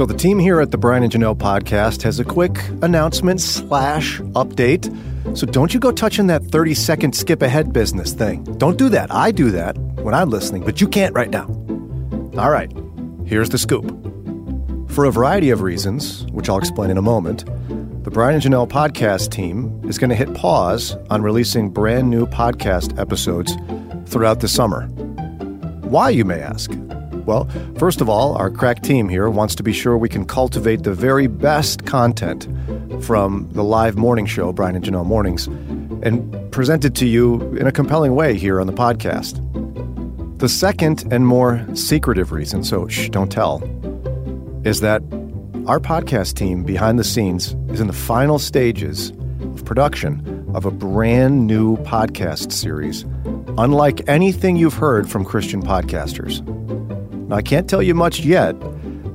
So the team here at the Brian and Janelle podcast has a quick announcement / update. So don't you go touching that 30-second skip ahead business thing. Don't do that. I do that when I'm listening, but you can't right now. All right, here's the scoop. For a variety of reasons, which I'll explain in a moment, the Brian and Janelle podcast team is going to hit pause on releasing brand new podcast episodes throughout the summer. Why, you may ask? Well, first of all, our crack team here wants to be sure we can cultivate the very best content from the live morning show, Brian and Janelle Mornings, and present it to you in a compelling way here on the podcast. The second and more secretive reason, so shh, don't tell, is that our podcast team behind the scenes is in the final stages of production of a brand new podcast series, unlike anything you've heard from Christian podcasters. Now, I can't tell you much yet,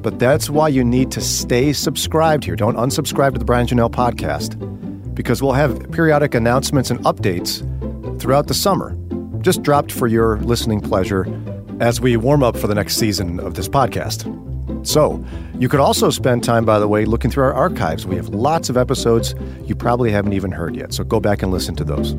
but that's why you need to stay subscribed here. Don't unsubscribe to the Brian Janelle podcast, because we'll have periodic announcements and updates throughout the summer, just dropped for your listening pleasure as we warm up for the next season of this podcast. So you could also spend time, by the way, looking through our archives. We have lots of episodes you probably haven't even heard yet, so go back and listen to those.